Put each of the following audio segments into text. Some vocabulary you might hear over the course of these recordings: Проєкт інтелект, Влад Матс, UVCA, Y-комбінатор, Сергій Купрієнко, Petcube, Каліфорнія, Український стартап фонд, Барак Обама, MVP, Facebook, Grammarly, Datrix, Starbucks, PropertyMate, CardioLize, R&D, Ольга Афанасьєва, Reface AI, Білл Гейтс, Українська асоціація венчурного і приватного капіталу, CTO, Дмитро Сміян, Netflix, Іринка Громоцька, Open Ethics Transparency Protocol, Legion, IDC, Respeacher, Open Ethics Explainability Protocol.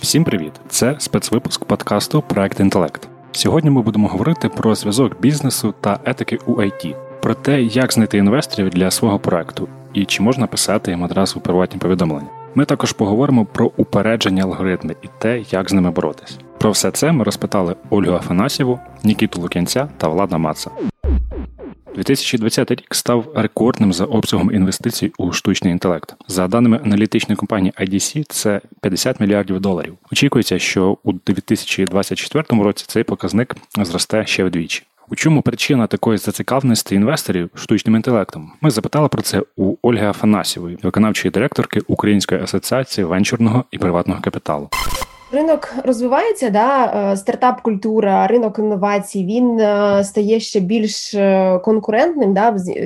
Всім привіт! Це спецвипуск подкасту «Проєкт інтелект». Сьогодні ми будемо говорити про зв'язок бізнесу та етики у IT, про те, як знайти інвесторів для свого проєкту і чи можна писати їм одразу приватні повідомлення. Ми також поговоримо про упередження алгоритми і те, як з ними боротись. Про все це ми розпитали Ольгу Афанасьєву, Нікіту Лук'янця та Влада Матса. 2020 рік став рекордним за обсягом інвестицій у штучний інтелект. За даними аналітичної компанії IDC, це 50 мільярдів доларів. Очікується, що у 2024 році цей показник зросте ще вдвічі. У чому причина такої зацікавленості інвесторів штучним інтелектом? Ми запитали про це у Ольги Афанасьєвої, виконавчої директорки Української асоціації венчурного і приватного капіталу. Ринок розвивається, стартап-культура, ринок інновацій, він стає ще більш конкурентним,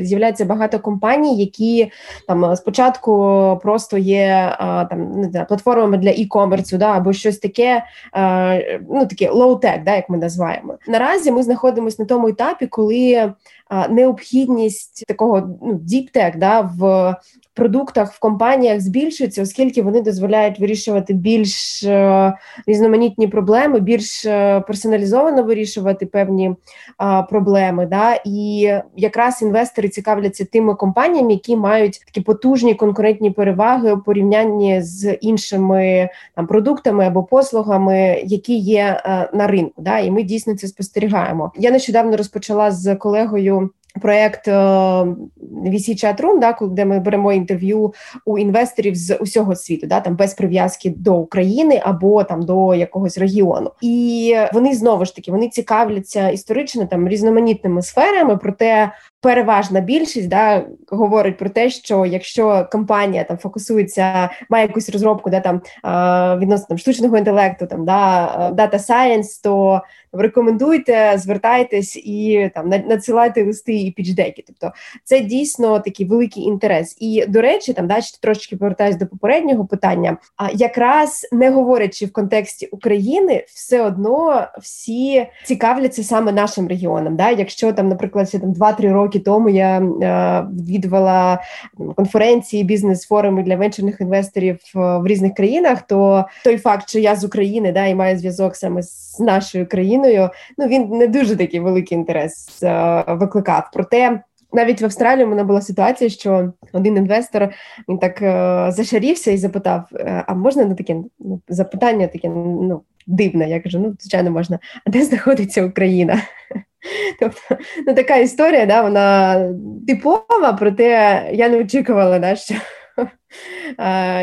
з'являється багато компаній, які спочатку просто є платформами для e-комерсу, або щось таке, таке low-tech, як ми називаємо. Наразі ми знаходимося на тому етапі, коли необхідність такого deep-tech, в продуктах в компаніях збільшується, оскільки вони дозволяють вирішувати більш різноманітні проблеми, більш персоналізовано вирішувати певні проблеми. І якраз інвестори цікавляться тими компаніями, які мають такі потужні конкурентні переваги у порівнянні з іншими продуктами або послугами, які є на ринку. І ми дійсно це спостерігаємо. Я нещодавно розпочала з колегою проєкт VC-чат-рум, де ми беремо інтерв'ю у інвесторів з усього світу, без прив'язки до України або до якогось регіону. І вони знову ж таки, вони цікавляться історично різноманітними сферами, проте переважна більшість говорить про те, що якщо компанія фокусується, має якусь розробку відносно штучного інтелекту, data science, то рекомендуйте, звертайтесь і надсилайте листи і пічдеки. Тобто це дійсно такий великий інтерес. І, до речі, трошечки повертаюсь до попереднього питання, якраз не говорячи в контексті України, все одно всі цікавляться саме нашим регіоном. Якщо, наприклад, 2-3 роки тому я відвідувала конференції, бізнес-форуми для венчурних інвесторів в різних країнах, то той факт, що я з України і маю зв'язок саме з нашою країною, він не дуже такий великий інтерес викликав. Проте навіть в Австралії в мене була ситуація, що один інвестор, він так зашарівся і запитав, а можна таке запитання таке, дивне, я кажу, звичайно можна, а де знаходиться Україна? Тобто, така історія, вона типова, проте я не очікувала, що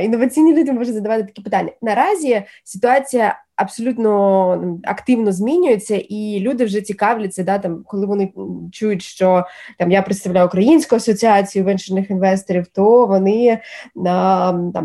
інноваційні люди можуть задавати такі питання. Наразі ситуація абсолютно активно змінюється, і люди вже цікавляться, коли вони чують, що я представляю Українську асоціацію венчурних інвесторів, то вони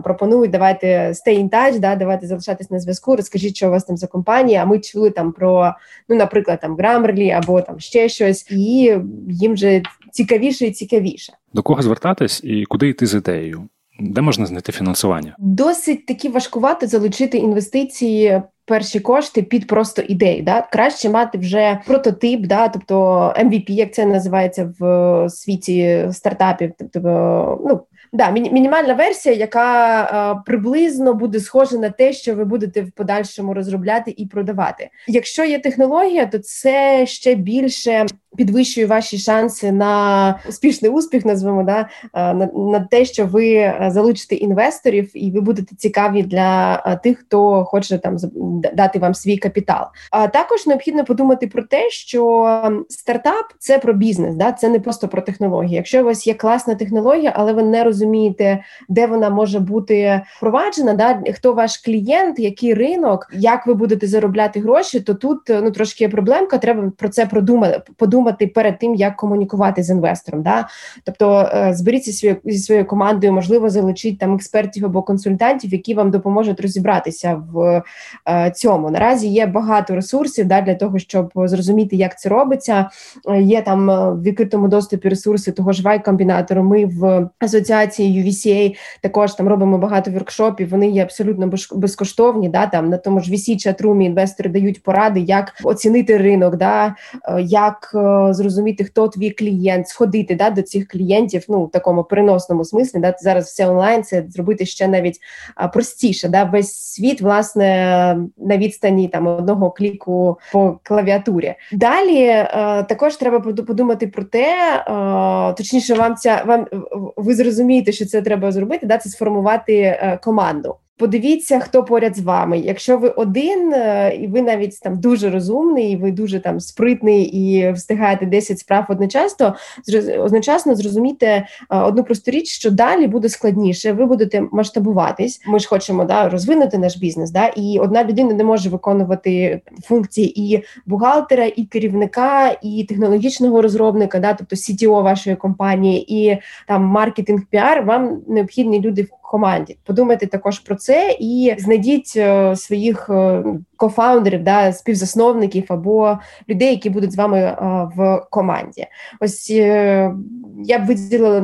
пропонують, давайте stay in touch, давайте залишатись на зв'язку, розкажіть, що у вас там за компанія, а ми чули про, наприклад, Grammarly або ще щось, і їм вже цікавіше і цікавіше. До кого звертатись і куди йти з ідеєю? Де можна знайти фінансування? Досить таки важкувато залучити інвестиції, перші кошти під просто ідеї. Краще мати вже прототип, тобто MVP, як це називається в світі стартапів. Тобто, мінімальна версія, яка приблизно буде схожа на те, що ви будете в подальшому розробляти і продавати. Якщо є технологія, то це ще більше підвищує ваші шанси на успішний успіх, назвемо, на те, що ви залучите інвесторів і ви будете цікаві для тих, хто хоче дати вам свій капітал. А також необхідно подумати про те, що стартап – це про бізнес, це не просто про технології. Якщо у вас є класна технологія, але ви не розумієте, де вона може бути впроваджена, хто ваш клієнт, який ринок, як ви будете заробляти гроші, то тут трошки є проблемка, треба про це подумати перед тим, як комунікувати з інвестором. Тобто зберіться зі своєю командою, можливо, залучіть експертів або консультантів, які вам допоможуть розібратися в цьому. Наразі є багато ресурсів для того, щоб зрозуміти, як це робиться. Є в відкритому доступі ресурси того ж Y-комбінатору. Ми в асоціації організації UVCA також там робимо багато воркшопів, вони є абсолютно безкоштовні, да, там на тому ж VC-чатрумі інвестори дають поради, як оцінити ринок, да, як зрозуміти, хто твій клієнт, сходити, да, до цих клієнтів, ну, в такому переносному смислі, да, зараз все онлайн, це зробити ще навіть простіше, да, весь світ, власне, на відстані там одного кліку по клавіатурі. Далі також треба подумати про те, точніше, ви зрозумієте, що це треба зробити, да, це сформувати команду. Подивіться, хто поряд з вами. Якщо ви один, і ви навіть там дуже розумний, і ви дуже там спритний, і встигаєте 10 справ одночасно, зрозумійте одну просту річ, що далі буде складніше, ви будете масштабуватись. Ми ж хочемо, да, розвинути наш бізнес, да, і одна людина не може виконувати функції і бухгалтера, і керівника, і технологічного розробника, да, тобто CTO вашої компанії, і там маркетинг, піар, вам необхідні люди в команді. Подумайте також про це і знайдіть своїх кофаундерів, да, співзасновників або людей, які будуть з вами в команді. Ось я б виділила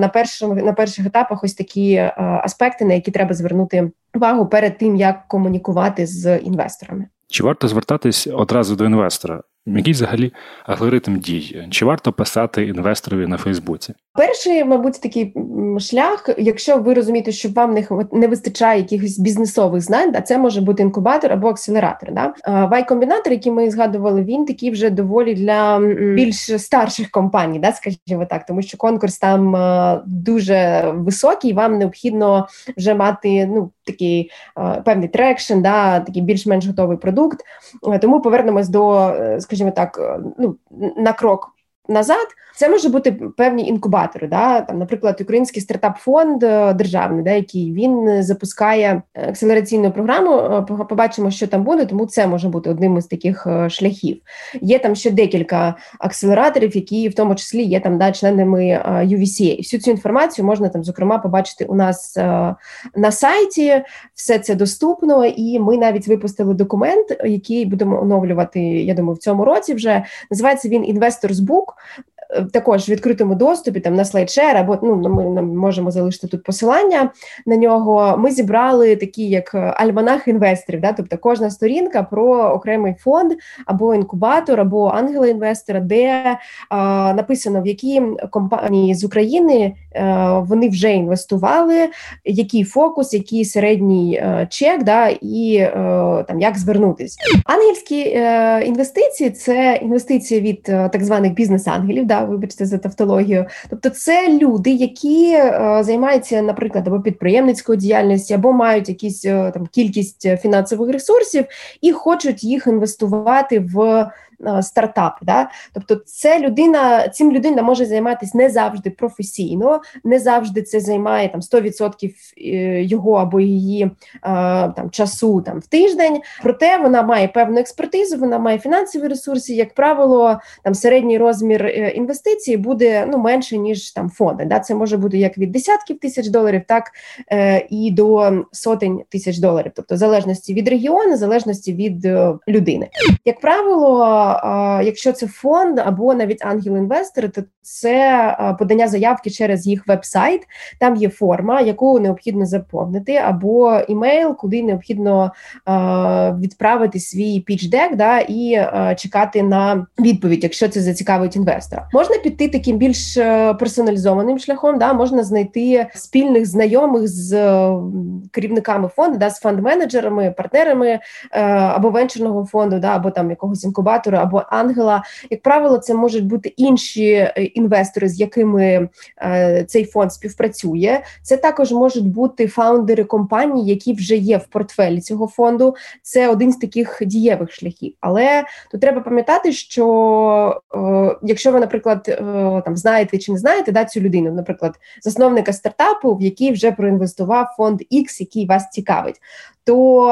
на перших етапах ось такі аспекти, на які треба звернути увагу перед тим, як комунікувати з інвесторами. Чи варто звертатись одразу до інвестора? Який взагалі алгоритм дій? Чи варто писати інвесторові на Фейсбуці? Перший, мабуть, такий шлях, якщо ви розумієте, що вам не вистачає якихось бізнесових знань, а це може бути інкубатор або акселератор. Да? Y-комбінатор, який ми згадували, він такий вже доволі для більш старших компаній, да, скажімо так, тому що конкурс там дуже високий, вам необхідно вже мати, ну, такий певний трекшн, да, такий більш-менш готовий продукт. Тому повернемось до, скажімо так, ну, на крок назад. Це може бути певні інкубатори, да? Там, наприклад, Український стартап фонд державний, да, який він запускає акселераційну програму, побачимо, що там буде, тому це може бути одним із таких шляхів. Є там ще декілька акселераторів, які в тому числі є там, да, членами UVCA. І всю цю інформацію можна там, зокрема, побачити у нас на сайті, все це доступно, і ми навіть випустили документ, який будемо оновлювати, я думаю, в цьому році вже. Називається він «Інвесторс Бук», також в відкритому доступі, там на слайдшер, або, ну, ми можемо залишити тут посилання на нього. Ми зібрали такі, як альманах інвесторів, да? Тобто кожна сторінка про окремий фонд, або інкубатор, або ангела-інвестора, де написано, в які компанії з України вони вже інвестували, який фокус, який середній чек, да? І там, як звернутись. Ангельські інвестиції – це інвестиції від так званих бізнес-ангелів, да? Вибачте за тавтологію. Тобто це люди, які займаються, наприклад, або підприємницькою діяльністю, або мають якісь там кількість фінансових ресурсів і хочуть їх інвестувати в стартап, да? Тобто це людина, цим людина може займатися не завжди професійно, не завжди це займає там 100% його або її там часу там в тиждень. Проте вона має певну експертизу, вона має фінансові ресурси, як правило, там середній розмір інвестицій буде, ну, менше, ніж там фонди, да? Це може бути як від десятків тисяч доларів, так і до сотень тисяч доларів, тобто в залежності від регіону, в залежності від людини. Як правило, якщо це фонд або навіть ангел-інвестори, то це подання заявки через їх веб-сайт. Там є форма, яку необхідно заповнити, або імейл, куди необхідно відправити свій піч-дек, да, і чекати на відповідь, якщо це зацікавить інвестора. Можна піти таким більш персоналізованим шляхом, да, можна знайти спільних знайомих з керівниками фонду, да, з фонд-менеджерами, партнерами або венчурного фонду, да, або там якогось інкубатора, або ангела. Як правило, це можуть бути інші інвестори, з якими цей фонд співпрацює. Це також можуть бути фаундери компаній, які вже є в портфелі цього фонду. Це один з таких дієвих шляхів. Але тут треба пам'ятати, що якщо ви, наприклад, там знаєте чи не знаєте, да, цю людину, наприклад, засновника стартапу, в який вже проінвестував фонд X, який вас цікавить, то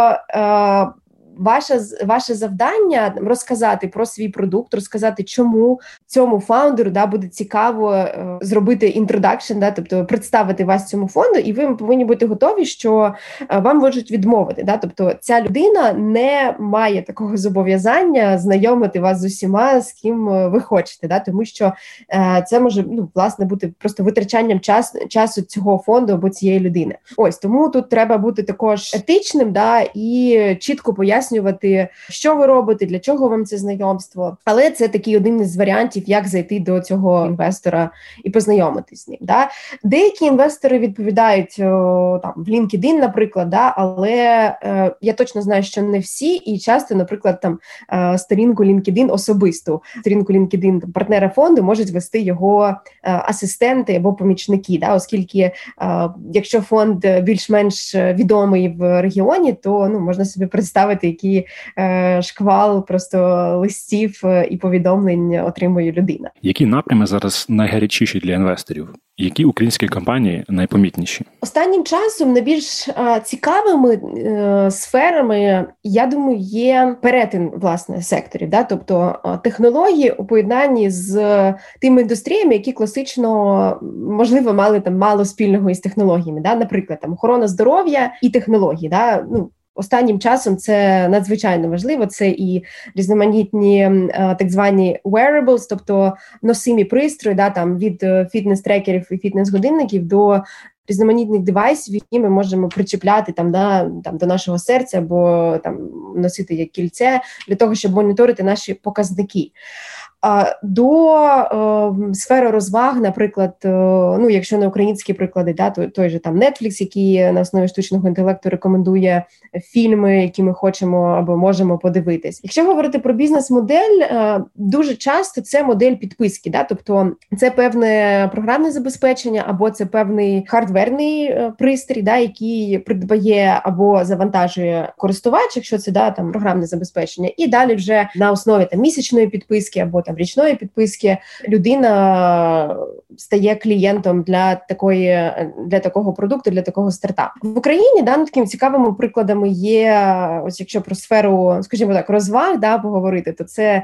ваше завдання розказати про свій продукт, розказати, чому цьому фаундеру буде цікаво зробити інтродакшн, тобто представити вас цьому фонду, і ви повинні бути готові, що вам можуть відмовити. Тобто ця людина не має такого зобов'язання знайомити вас з усіма, з ким ви хочете, тому що це може, власне, бути просто витрачанням часу цього фонду або цієї людини. Ось, тому тут треба бути також етичним, і чітко пояснювати, що ви робите, для чого вам це знайомство. Але це такий один із варіантів, як зайти до цього інвестора і познайомитись з ним. Деякі інвестори відповідають в LinkedIn, наприклад, але я точно знаю, що не всі, і часто, наприклад, сторінку LinkedIn особисту, сторінку LinkedIn партнера фонду можуть вести його асистенти або помічники, оскільки якщо фонд більш-менш відомий в регіоні, то можна собі представити, який шквал просто листів і повідомлень отримує людина. Які напрями зараз найгарячіші для інвесторів? Які українські компанії найпомітніші? Останнім часом найбільш цікавими сферами, я думаю, є перетин, власне, секторів. Тобто технології у поєднанні з тими індустріями, які класично, можливо, мали мало спільного із технологіями. Наприклад, охорона здоров'я і технології. Останнім часом це надзвичайно важливо. Це і різноманітні так звані wearables, тобто носимі пристрої, від фітнес-трекерів і фітнес-годинників до різноманітних девайсів, які ми можемо причіпляти до нашого серця або носити як кільце, для того, щоб моніторити наші показники. До сфери розваг, наприклад, якщо не українські приклади, то той же Netflix, який на основі штучного інтелекту рекомендує фільми, які ми хочемо або можемо подивитись. Якщо говорити про бізнес-модель, дуже часто це модель підписки, тобто це певне програмне забезпечення або це певний хардверний пристрій, який придбає або завантажує користувач, якщо це програмне забезпечення, і далі вже на основі місячної підписки або річної підписки людина стає клієнтом для такого продукту, для такого стартапу. В Україні такими цікавими прикладами є, ось якщо про сферу, скажімо так, розваг поговорити, то це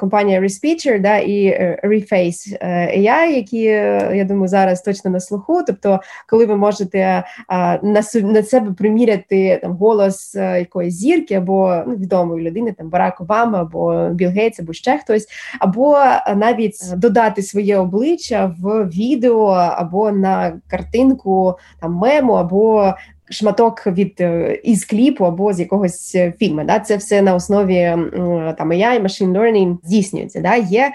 компанія Respeacher і Reface AI, які, я думаю, зараз точно на слуху. Тобто, коли ви можете на себе приміряти голос якоїсь зірки або відомої людини, Барак Обама або Білл Гейтс або ще хтось, або навіть додати своє обличчя в відео або на картинку мему або шматок із кліпу або з якогось фільму. Це все на основі AI, machine learning здійснюється. Є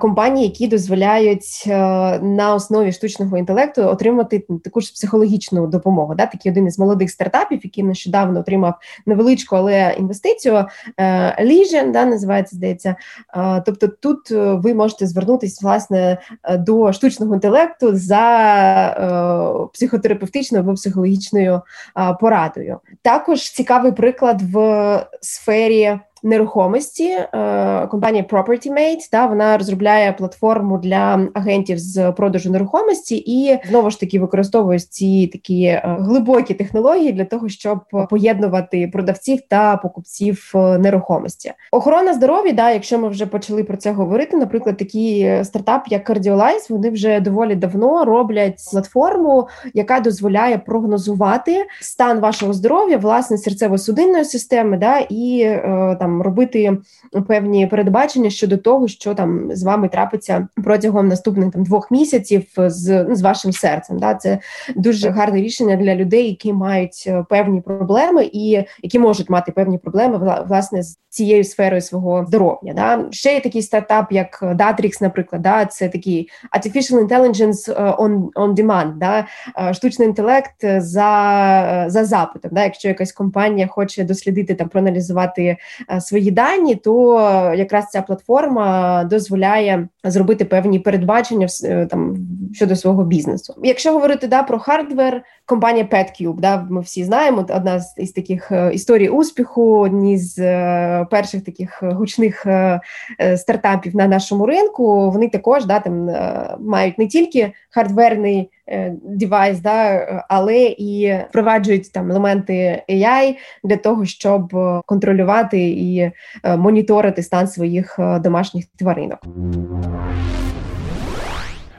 компанії, які дозволяють на основі штучного інтелекту отримати таку ж психологічну допомогу. Такий один із молодих стартапів, який нещодавно отримав невеличку, але інвестицію, Legion, називається, здається. Тобто тут ви можете звернутися, власне, до штучного інтелекту за психотерапевтичною або психологічною порадою. Також цікавий приклад в сфері нерухомості. Компанія PropertyMate, вона розробляє платформу для агентів з продажу нерухомості і, знову ж таки, використовує ці такі глибокі технології для того, щоб поєднувати продавців та покупців нерухомості. Охорона здоров'я, якщо ми вже почали про це говорити, наприклад, такий стартап, як CardioLize, вони вже доволі давно роблять платформу, яка дозволяє прогнозувати стан вашого здоров'я, власне, серцево-судинної системи, і робити певні передбачення щодо того, що з вами трапиться протягом наступних 2 місяців з вашим серцем. Це дуже гарне рішення для людей, які мають певні проблеми і які можуть мати певні проблеми, власне, з цією сферою свого здоров'я. Ще є такий стартап, як Datrix, наприклад. Це такий Artificial Intelligence on Demand, штучний інтелект за запитом. Якщо якась компанія хоче дослідити, проаналізувати свої дані, то якраз ця платформа дозволяє зробити певні передбачення щодо свого бізнесу. Якщо говорити про хардвер, компанія Petcube, ми всі знаємо, одна із таких історій успіху, одні з перших таких гучних стартапів на нашому ринку, вони також мають не тільки хардверний девайс, да, але і впроваджують там елементи AI для того, щоб контролювати і моніторити стан своїх домашніх тваринок.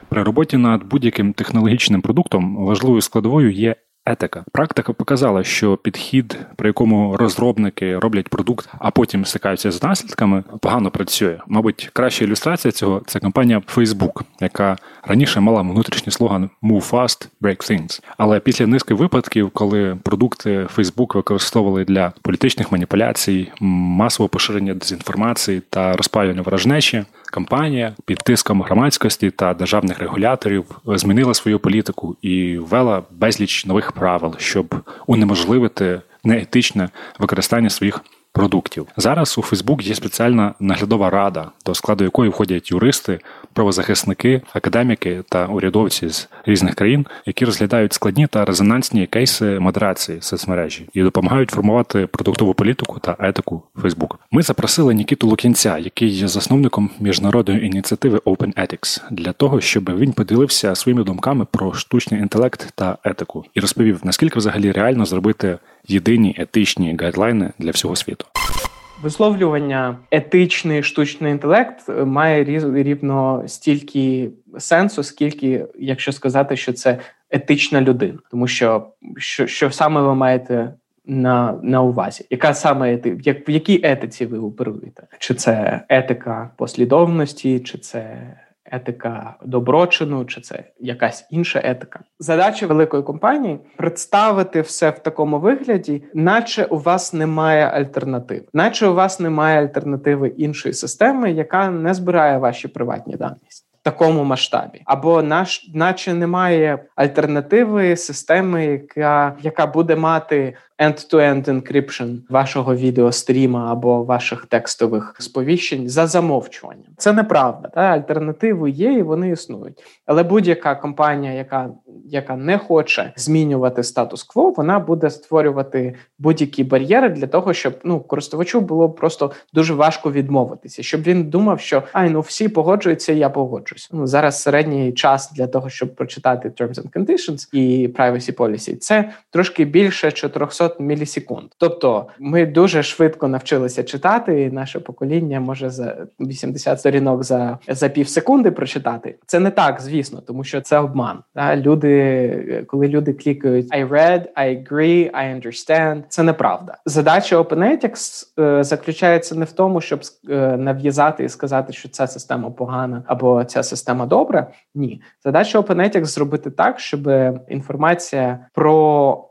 При роботі над будь-яким технологічним продуктом важливою складовою є етика. Практика показала, що підхід, при якому розробники роблять продукт, а потім стикаються з наслідками, погано працює. Мабуть, краща ілюстрація цього – це компанія Facebook, яка раніше мала внутрішній слоган «Move fast, break things». Але після низки випадків, коли продукти Facebook використовували для політичних маніпуляцій, масового поширення дезінформації та розпалювання ворожнечі, компанія під тиском громадськості та державних регуляторів змінила свою політику і ввела безліч нових правил, щоб унеможливити неетичне використання своїх продуктів. Зараз у Facebook є спеціальна наглядова рада, до складу якої входять юристи, правозахисники, академіки та урядовці з різних країн, які розглядають складні та резонансні кейси модерації соцмережі і допомагають формувати продуктову політику та етику Facebook. Ми запросили Нікіту Лук'янця, який є засновником міжнародної ініціативи Open Ethics, для того, щоб він поділився своїми думками про штучний інтелект та етику і розповів, наскільки взагалі реально зробити єдині етичні гайдлайни для всього світу. Висловлювання «етичний штучний інтелект» має рівно стільки сенсу, скільки, якщо сказати, що це етична людина. Тому що саме ви маєте на увазі? Яка саме, в якій етиці ви оперуєте? Чи це етика послідовності, чи це етика доброчину, чи це якась інша етика. Задача великої компанії – представити все в такому вигляді, наче у вас немає альтернативи. Наче у вас немає альтернативи іншої системи, яка не збирає ваші приватні дані в такому масштабі. Або наче немає альтернативи системи, яка буде мати end-to-end encryption вашого відеостріма або ваших текстових сповіщень за замовчуванням. Це неправда. Та? Альтернативи є і вони існують. Але будь-яка компанія, яка не хоче змінювати статус-кво, вона буде створювати будь-які бар'єри для того, щоб користувачу було просто дуже важко відмовитися. Щоб він думав, що всі погоджуються, я погоджуюсь. Зараз середній час для того, щоб прочитати Terms and Conditions і Privacy Policy, це трошки більше 400 мілісекунд. Тобто ми дуже швидко навчилися читати, і наше покоління може за 80 сторінок за півсекунди прочитати. Це не так, звісно, тому що це обман. Та? Коли люди клікають «I read», «I agree», «I understand», це неправда. Задача OpenEthics заключається не в тому, щоб нав'язати і сказати, що ця система погана або ця система добра. Ні. Задача OpenEthics зробити так, щоб інформація про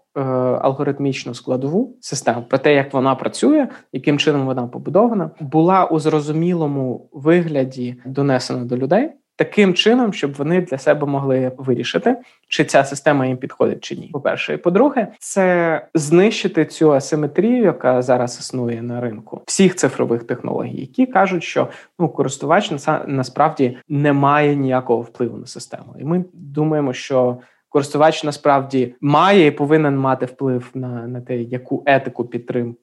алгоритмічну складову систему, про те, як вона працює, яким чином вона побудована, була у зрозумілому вигляді донесена до людей, таким чином, щоб вони для себе могли вирішити, чи ця система їм підходить, чи ні. По-перше. І по-друге, це знищити цю асиметрію, яка зараз існує на ринку всіх цифрових технологій, які кажуть, що користувач насправді не має ніякого впливу на систему. І ми думаємо, що користувач насправді має і повинен мати вплив на те, яку етику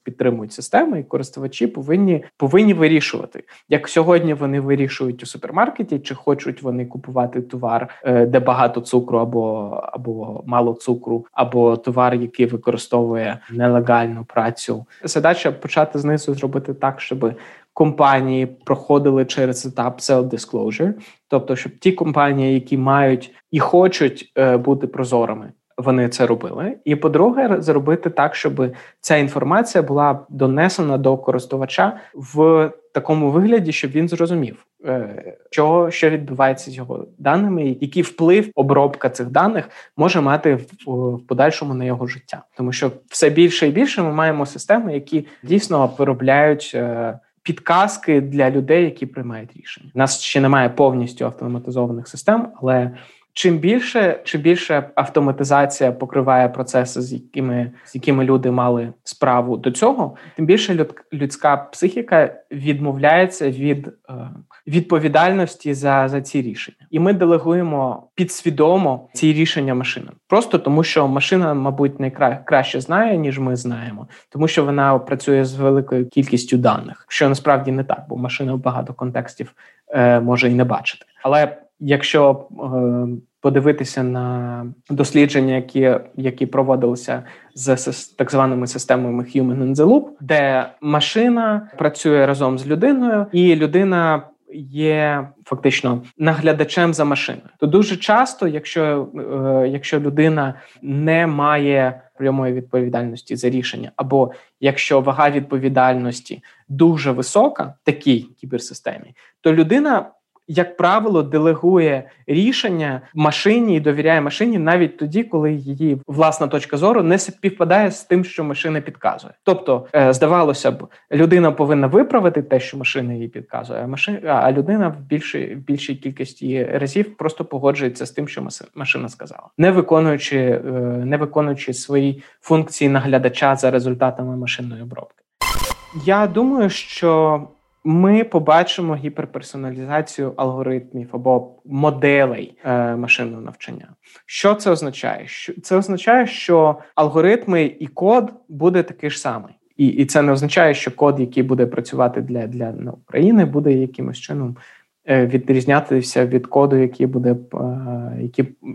підтримують системи, і користувачі повинні вирішувати. Як сьогодні вони вирішують у супермаркеті, чи хочуть вони купувати товар, де багато цукру або мало цукру, або товар, який використовує нелегальну працю. Задача почати знизу зробити так, щоб компанії проходили через етап self-disclosure, тобто, щоб ті компанії, які мають і хочуть бути прозорими, вони це робили. І, по-друге, зробити так, щоб ця інформація була донесена до користувача в такому вигляді, щоб він зрозумів, що відбувається з його даними, і який вплив обробка цих даних може мати в подальшому на його життя. Тому що все більше і більше ми маємо системи, які дійсно виробляють підказки для людей, які приймають рішення. У нас ще немає повністю автоматизованих систем, але чим більше автоматизація покриває процеси, з якими люди мали справу до цього, тим більше людська психіка відмовляється від відповідальності за ці рішення. І ми делегуємо підсвідомо ці рішення машинам. Просто тому, що машина, мабуть, найкраще знає, ніж ми знаємо. Тому що вона працює з великою кількістю даних. Що насправді не так, бо машина в багато контекстів може і не бачити. Але якщо подивитися на дослідження, які проводилися з так званими системами Human in the Loop, де машина працює разом з людиною, і людина є фактично наглядачем за машиною. То дуже часто, якщо людина не має прямої відповідальності за рішення, або якщо вага відповідальності дуже висока в такій кіберсистемі, то людина, як правило, делегує рішення машині і довіряє машині навіть тоді, коли її власна точка зору не співпадає з тим, що машина підказує. Тобто, здавалося б, людина повинна виправити те, що машина їй підказує, а людина в більшій кількості разів просто погоджується з тим, що машина сказала, не виконуючи свої функції наглядача за результатами машинної обробки. Я думаю, що ми побачимо гіперперсоналізацію алгоритмів або моделей машинного навчання. Що це означає? Це означає, що алгоритми і код буде такий ж самий. І це не означає, що код, який буде працювати для України, буде якимось чином відрізнятися від коду,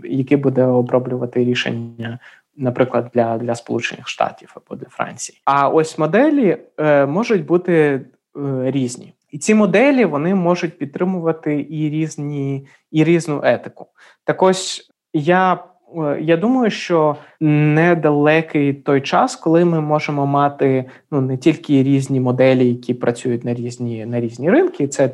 який буде оброблювати рішення, наприклад, для Сполучених Штатів або для Франції. А ось моделі можуть бути різні. І ці моделі, вони можуть підтримувати і різну етику. Так ось, я думаю, що недалекий той час, коли ми можемо мати не тільки різні моделі, які працюють на різні ринки, це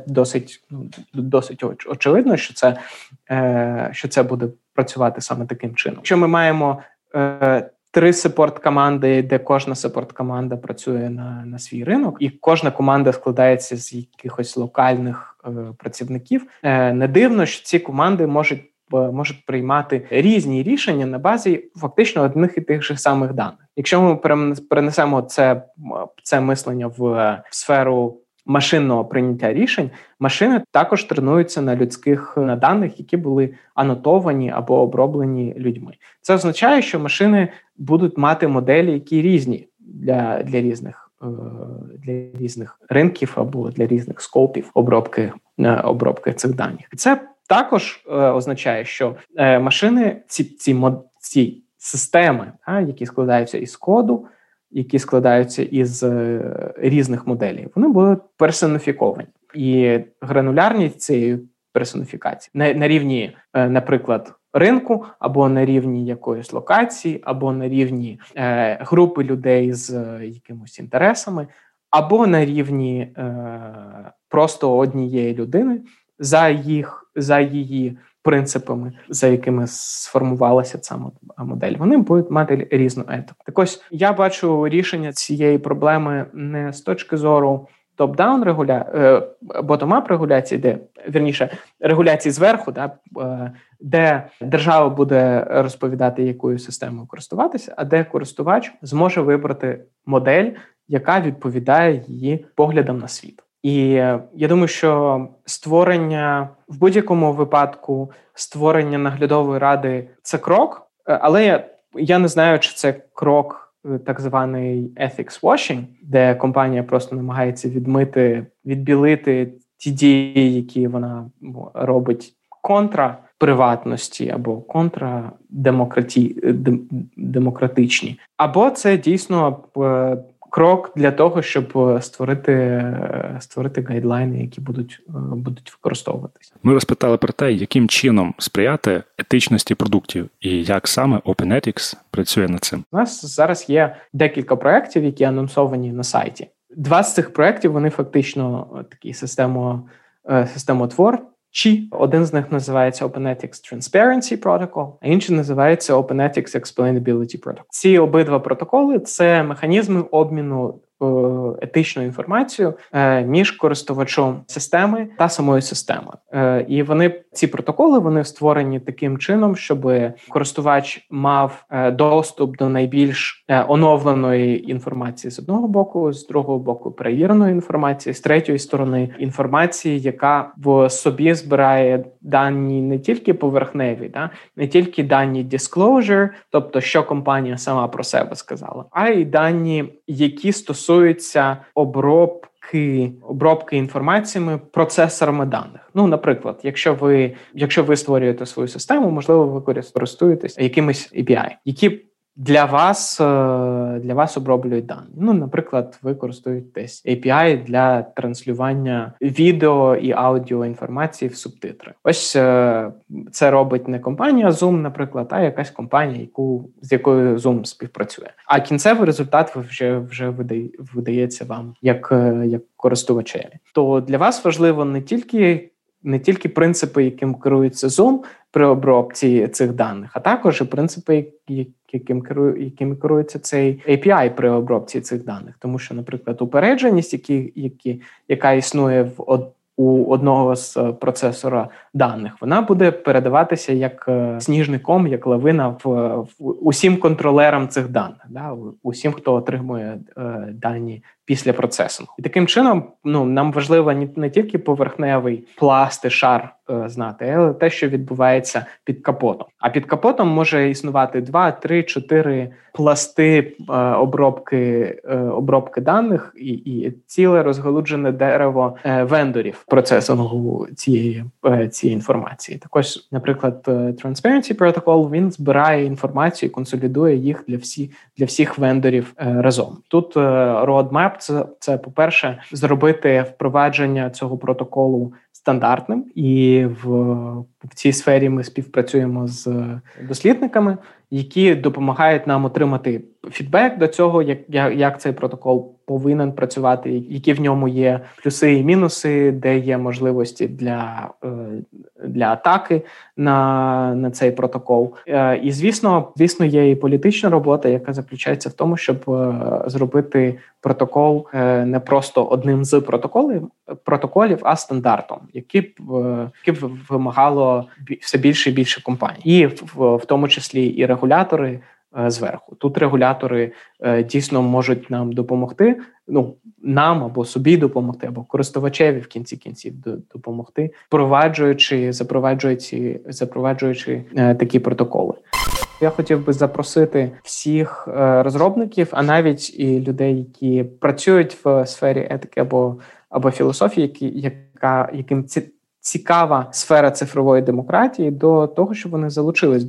досить очевидно, що це буде працювати саме таким чином. Що ми маємо 3 саппорт-команди, де кожна саппорт-команда працює на свій ринок, і кожна команда складається з якихось локальних працівників. Не дивно, що ці команди можуть приймати різні рішення на базі фактично одних і тих же самих даних. Якщо ми перенесемо це мислення в сферу машинного прийняття рішень, машини також тренуються на даних, які були анотовані або оброблені людьми. Це означає, що машини будуть мати моделі, які різні для різних ринків або для різних скопів обробки цих даних. Це також означає, що машини, ці системи, які складаються із коду, які складаються із різних моделей, вони будуть персоніфіковані. І гранулярність цієї персоніфікації на рівні, наприклад, ринку, або на рівні якоїсь локації, або на рівні групи людей з якимось інтересами, або на рівні просто однієї людини за її принципами, за якими сформувалася ця модель. Вони будуть мати різну етику. Так ось, я бачу рішення цієї проблеми не з точки зору топ-даун ботом-ап регуляції, регуляції зверху, де держава буде розповідати, якою системою користуватися, а де користувач зможе вибрати модель, яка відповідає її поглядам на світ. І я думаю, що в будь-якому випадку створення наглядової ради – це крок, але я не знаю, чи це крок так званий ethics washing, де компанія просто намагається відбілити ті дії, які вона робить контра приватності або контра демократичні. Або це дійсно крок для того, щоб створити гайдлайни, які будуть використовуватися. Ми розпитали про те, яким чином сприяти етичності продуктів і як саме Open Ethics працює над цим. У нас зараз є декілька проєктів, які анонсовані на сайті. 2 з цих проєктів, вони фактично такі системотворчі. Один з них називається Open Ethics Transparency Protocol, а інший називається Open Ethics Explainability Protocol. Ці обидва протоколи – це механізми обміну етичною інформацією між користувачем системи та самою системою. І ці протоколи створені таким чином, щоб користувач мав доступ до найбільш оновленої інформації з одного боку, з другого боку перевіреної інформації, з третьої сторони інформації, яка в собі збирає дані не тільки поверхневі, не тільки дані disclosure, тобто що компанія сама про себе сказала, а й дані, які стосуються обробки шляхи обробки інформаціями процесорами даних. Ну, наприклад, якщо ви створюєте свою систему, можливо, ви користуєтесь якимись API, які для вас оброблюють дані. Ну, наприклад, ви користуєтесь API для транслювання відео і аудіоінформації в субтитри. Ось це робить не компанія Zoom, наприклад, а якась компанія, з якою Zoom співпрацює. А кінцевий результат вже видається вам як користувачеві. То для вас важливо не тільки принципи, яким керується Zoom при обробці цих даних, а також і принципи, яким керується цей API при обробці цих даних. Тому що, наприклад, упередженість, яка існує у одного з процесора даних, вона буде передаватися як сніжником, як лавина усім контролерам цих даних, да, усім, хто отримує дані після процесингу. І таким чином, нам важливо не тільки поверхневий пласт і шар знати, але те, що відбувається під капотом. А під капотом може існувати 2, 3, 4 пласти обробки даних і ціле розгалуджене дерево вендорів процесингу цієї інформації. Так ось, наприклад, Transparency Protocol, він збирає інформацію і консолідує їх для всіх вендорів разом. Тут roadmap це, по-перше, зробити впровадження цього протоколу стандартним, і в цій сфері ми співпрацюємо з дослідниками, які допомагають нам отримати фідбек до цього, як цей протокол повинен працювати, які в ньому є плюси і мінуси, де є можливості для атаки на цей протокол. І, звісно, є і політична робота, яка заключається в тому, щоб зробити протокол не просто одним з протоколів, а стандартом, який б вимагало все більше і більше компаній. І в тому числі і регулятори зверху. Тут регулятори дійсно можуть нам допомогти, нам або собі допомогти, або користувачеві в кінці кінців допомогти, запроваджуючи такі протоколи. Я хотів би запросити всіх розробників, а навіть і людей, які працюють в сфері етики або філософії, яким цікава сфера цифрової демократії, до того, щоб вони залучились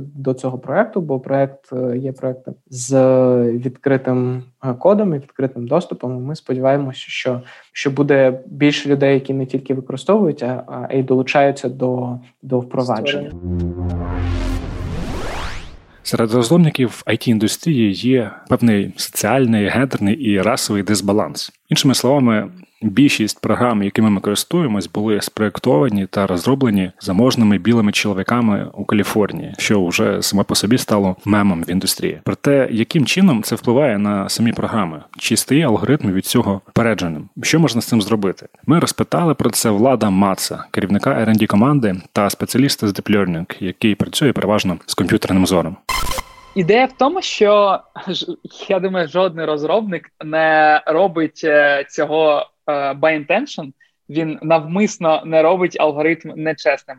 до цього проекту, бо проект є проектом з відкритим кодом і відкритим доступом. І ми сподіваємося, що буде більше людей, які не тільки використовують, а й долучаються до впровадження. Серед розробників IT-індустрії є певний соціальний, гендерний і расовий дисбаланс. Іншими словами, більшість програм, якими ми користуємось, були спроєктовані та розроблені заможними білими чоловіками у Каліфорнії, що вже саме по собі стало мемом в індустрії. Проте, яким чином це впливає на самі програми? Чи стає алгоритм від цього попередженим? Що можна з цим зробити? Ми розпитали про це Влада Матса, керівника R&D команди та спеціаліста з Deep Learning, який працює переважно з комп'ютерним зором. Ідея в тому, що, я думаю, жодний розробник не робить цього by intention, він навмисно не робить алгоритм нечесним.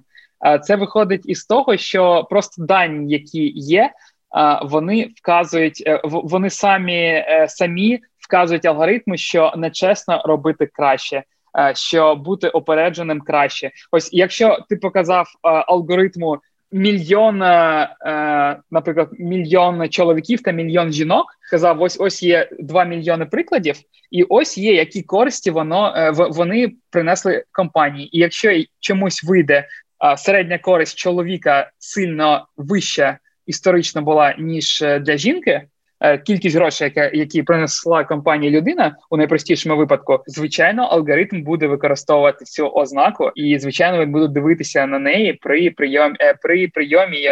Це виходить із того, що просто дані, які є, вони вказують, вони самі вказують алгоритми, що нечесно робити краще, що бути опередженим краще. Ось, якщо ти показав алгоритму мільйон чоловіків та мільйон жінок, казав, ось є 2 мільйони прикладів, і ось є, які користі вони принесли компанії. І якщо чомусь вийде середня користь чоловіка сильно вища історично була, ніж для жінки, кількість грошей, які принесла компанія людина, у найпростішому випадку, звичайно, алгоритм буде використовувати цю ознаку, і, звичайно, він буде дивитися на неї при прийомі і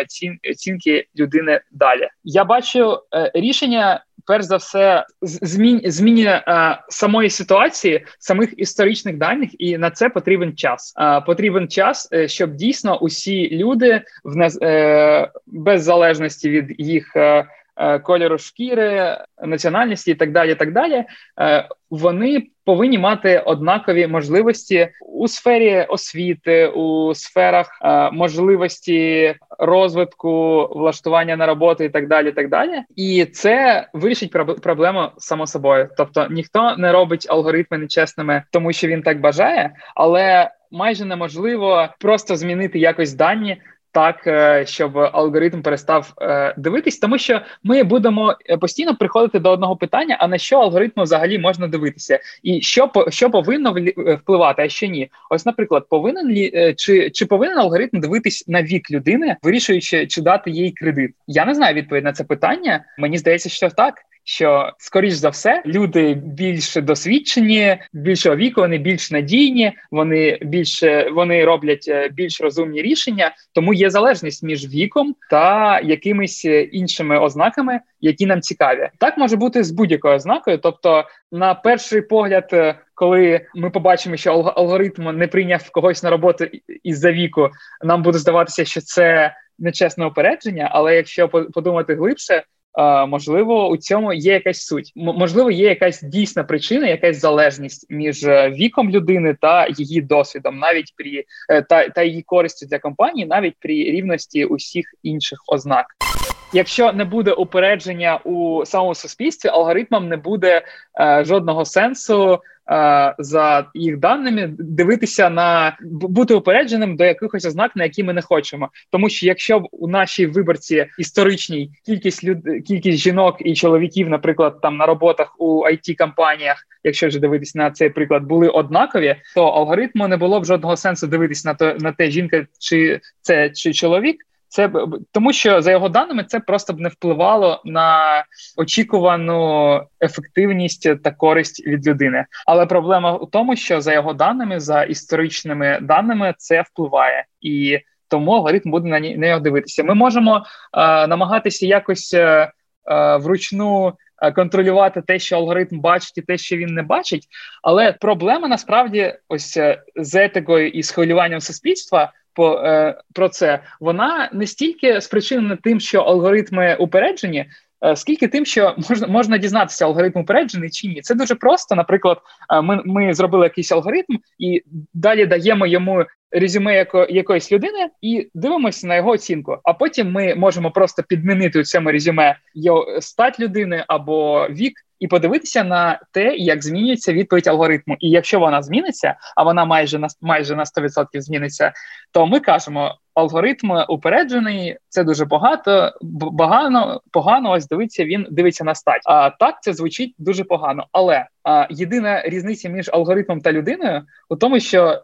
оцінки людини далі. Я бачу рішення, перш за все, зміни самої ситуації, самих історичних даних, і на це потрібен час. Потрібен час, щоб дійсно усі люди, без залежності від їх кольору шкіри, національності і так далі, вони повинні мати однакові можливості у сфері освіти, у сферах можливості розвитку, влаштування на роботу і так далі, так далі. І це вирішить проблему само собою. Тобто ніхто не робить алгоритми нечесними, тому що він так бажає, але майже неможливо просто змінити якось дані так, щоб алгоритм перестав дивитись, тому що ми будемо постійно приходити до одного питання, а на що алгоритму взагалі можна дивитися? І що повинно впливати, а що ні? Ось, наприклад, повинен алгоритм дивитись на вік людини, вирішуючи, чи дати їй кредит? Я не знаю відповідь на це питання. Мені здається, що так. Що, скоріш за все, люди більш досвідчені, більшого віку, вони більш надійні, вони роблять більш розумні рішення, тому є залежність між віком та якимись іншими ознаками, які нам цікаві. Так може бути з будь-якою ознакою, тобто, на перший погляд, коли ми побачимо, що алгоритм не прийняв когось на роботу із-за віку, нам буде здаватися, що це нечесне упередження, але якщо подумати глибше, можливо, у цьому є якась суть. Можливо, є якась дійсна причина, якась залежність між віком людини та її досвідом, навіть при та її користю для компанії, навіть при рівності усіх інших ознак. Якщо не буде упередження у самому суспільстві, алгоритмам не буде жодного сенсу за їх даними дивитися на бути упередженим до якихось ознак, на які ми не хочемо. Тому що якщо б у нашій виборці історичній кількість жінок і чоловіків, наприклад, там на роботах у IT-компаніях, якщо вже дивитись на цей приклад, були однакові, то алгоритму не було б жодного сенсу дивитись на те, жінка чи це чи чоловік. Це тому, що за його даними це просто б не впливало на очікувану ефективність та користь від людини. Але проблема в тому, що за його даними, за історичними даними, це впливає, і тому алгоритм буде на нього дивитися. Ми можемо намагатися якось вручну контролювати те, що алгоритм бачить, і те, що він не бачить. Але проблема насправді ось з етикою і з хвилюванням суспільства про це, вона не стільки спричинена тим, що алгоритми упереджені, скільки тим, що можна дізнатися, алгоритм упереджений чи ні. Це дуже просто. Наприклад, ми зробили якийсь алгоритм і далі даємо йому резюме якоїсь людини і дивимося на його оцінку. А потім ми можемо просто підмінити у цьому резюме стать людини або вік і подивитися на те, як змінюється відповідь алгоритму. І якщо вона зміниться, а вона майже на 100% зміниться, то ми кажемо, алгоритм упереджений, це дуже погано, ось дивиться на стать. А так це звучить дуже погано. Але єдина різниця між алгоритмом та людиною у тому, що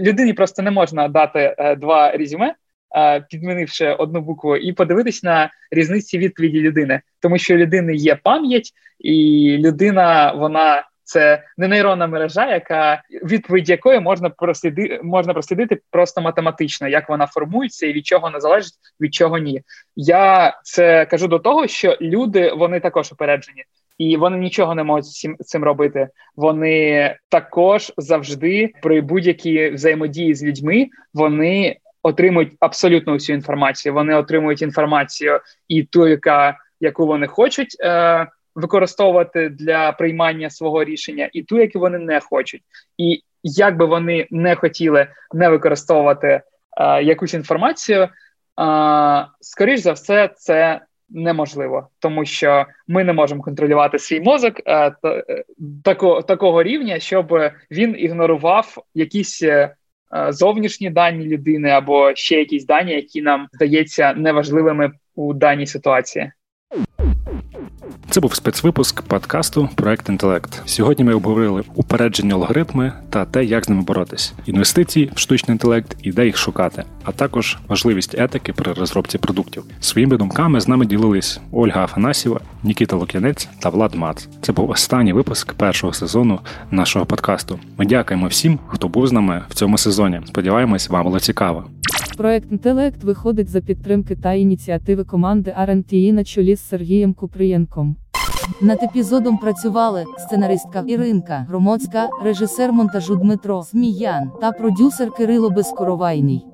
людині просто не можна дати два резюме, підмінивши одну букву, і подивитись на різниці відповіді людини. Тому що у людини є пам'ять, і людина, вона це не нейронна мережа, яка відповідь якої можна прослідити просто математично, як вона формується і від чого вона залежить, від чого ні. Я це кажу до того, що люди, вони також упереджені. І вони нічого не можуть з цим робити. Вони також завжди при будь-якій взаємодії з людьми, вони отримують абсолютно всю інформацію. Вони отримують інформацію і ту, яку вони хочуть використовувати для приймання свого рішення, і ту, яку вони не хочуть. І як би вони не хотіли не використовувати якусь інформацію, скоріш за все, це неможливо, тому що ми не можемо контролювати свій мозок такого рівня, щоб він ігнорував якісь зовнішні дані людини або ще якісь дані, які нам здається неважливими у даній ситуації. Це був спецвипуск подкасту «Проєкт інтелект». Сьогодні ми обговорили упереджені алгоритми та те, як з ними боротись, інвестиції в штучний інтелект і де їх шукати, а також важливість етики при розробці продуктів. Своїми думками з нами ділились Ольга Афанасьєва, Нікіта Лук'янець та Влад Матс. Це був останній випуск першого сезону нашого подкасту. Ми дякуємо всім, хто був з нами в цьому сезоні. Сподіваємось, вам було цікаво. Проєкт «Інтелект» виходить за підтримки та ініціативи команди R&T на чолі з Сергієм Купрієнком. Над епізодом працювали сценаристка Іринка Громоцька, режисер монтажу Дмитро Сміян та продюсер Кирило Безк.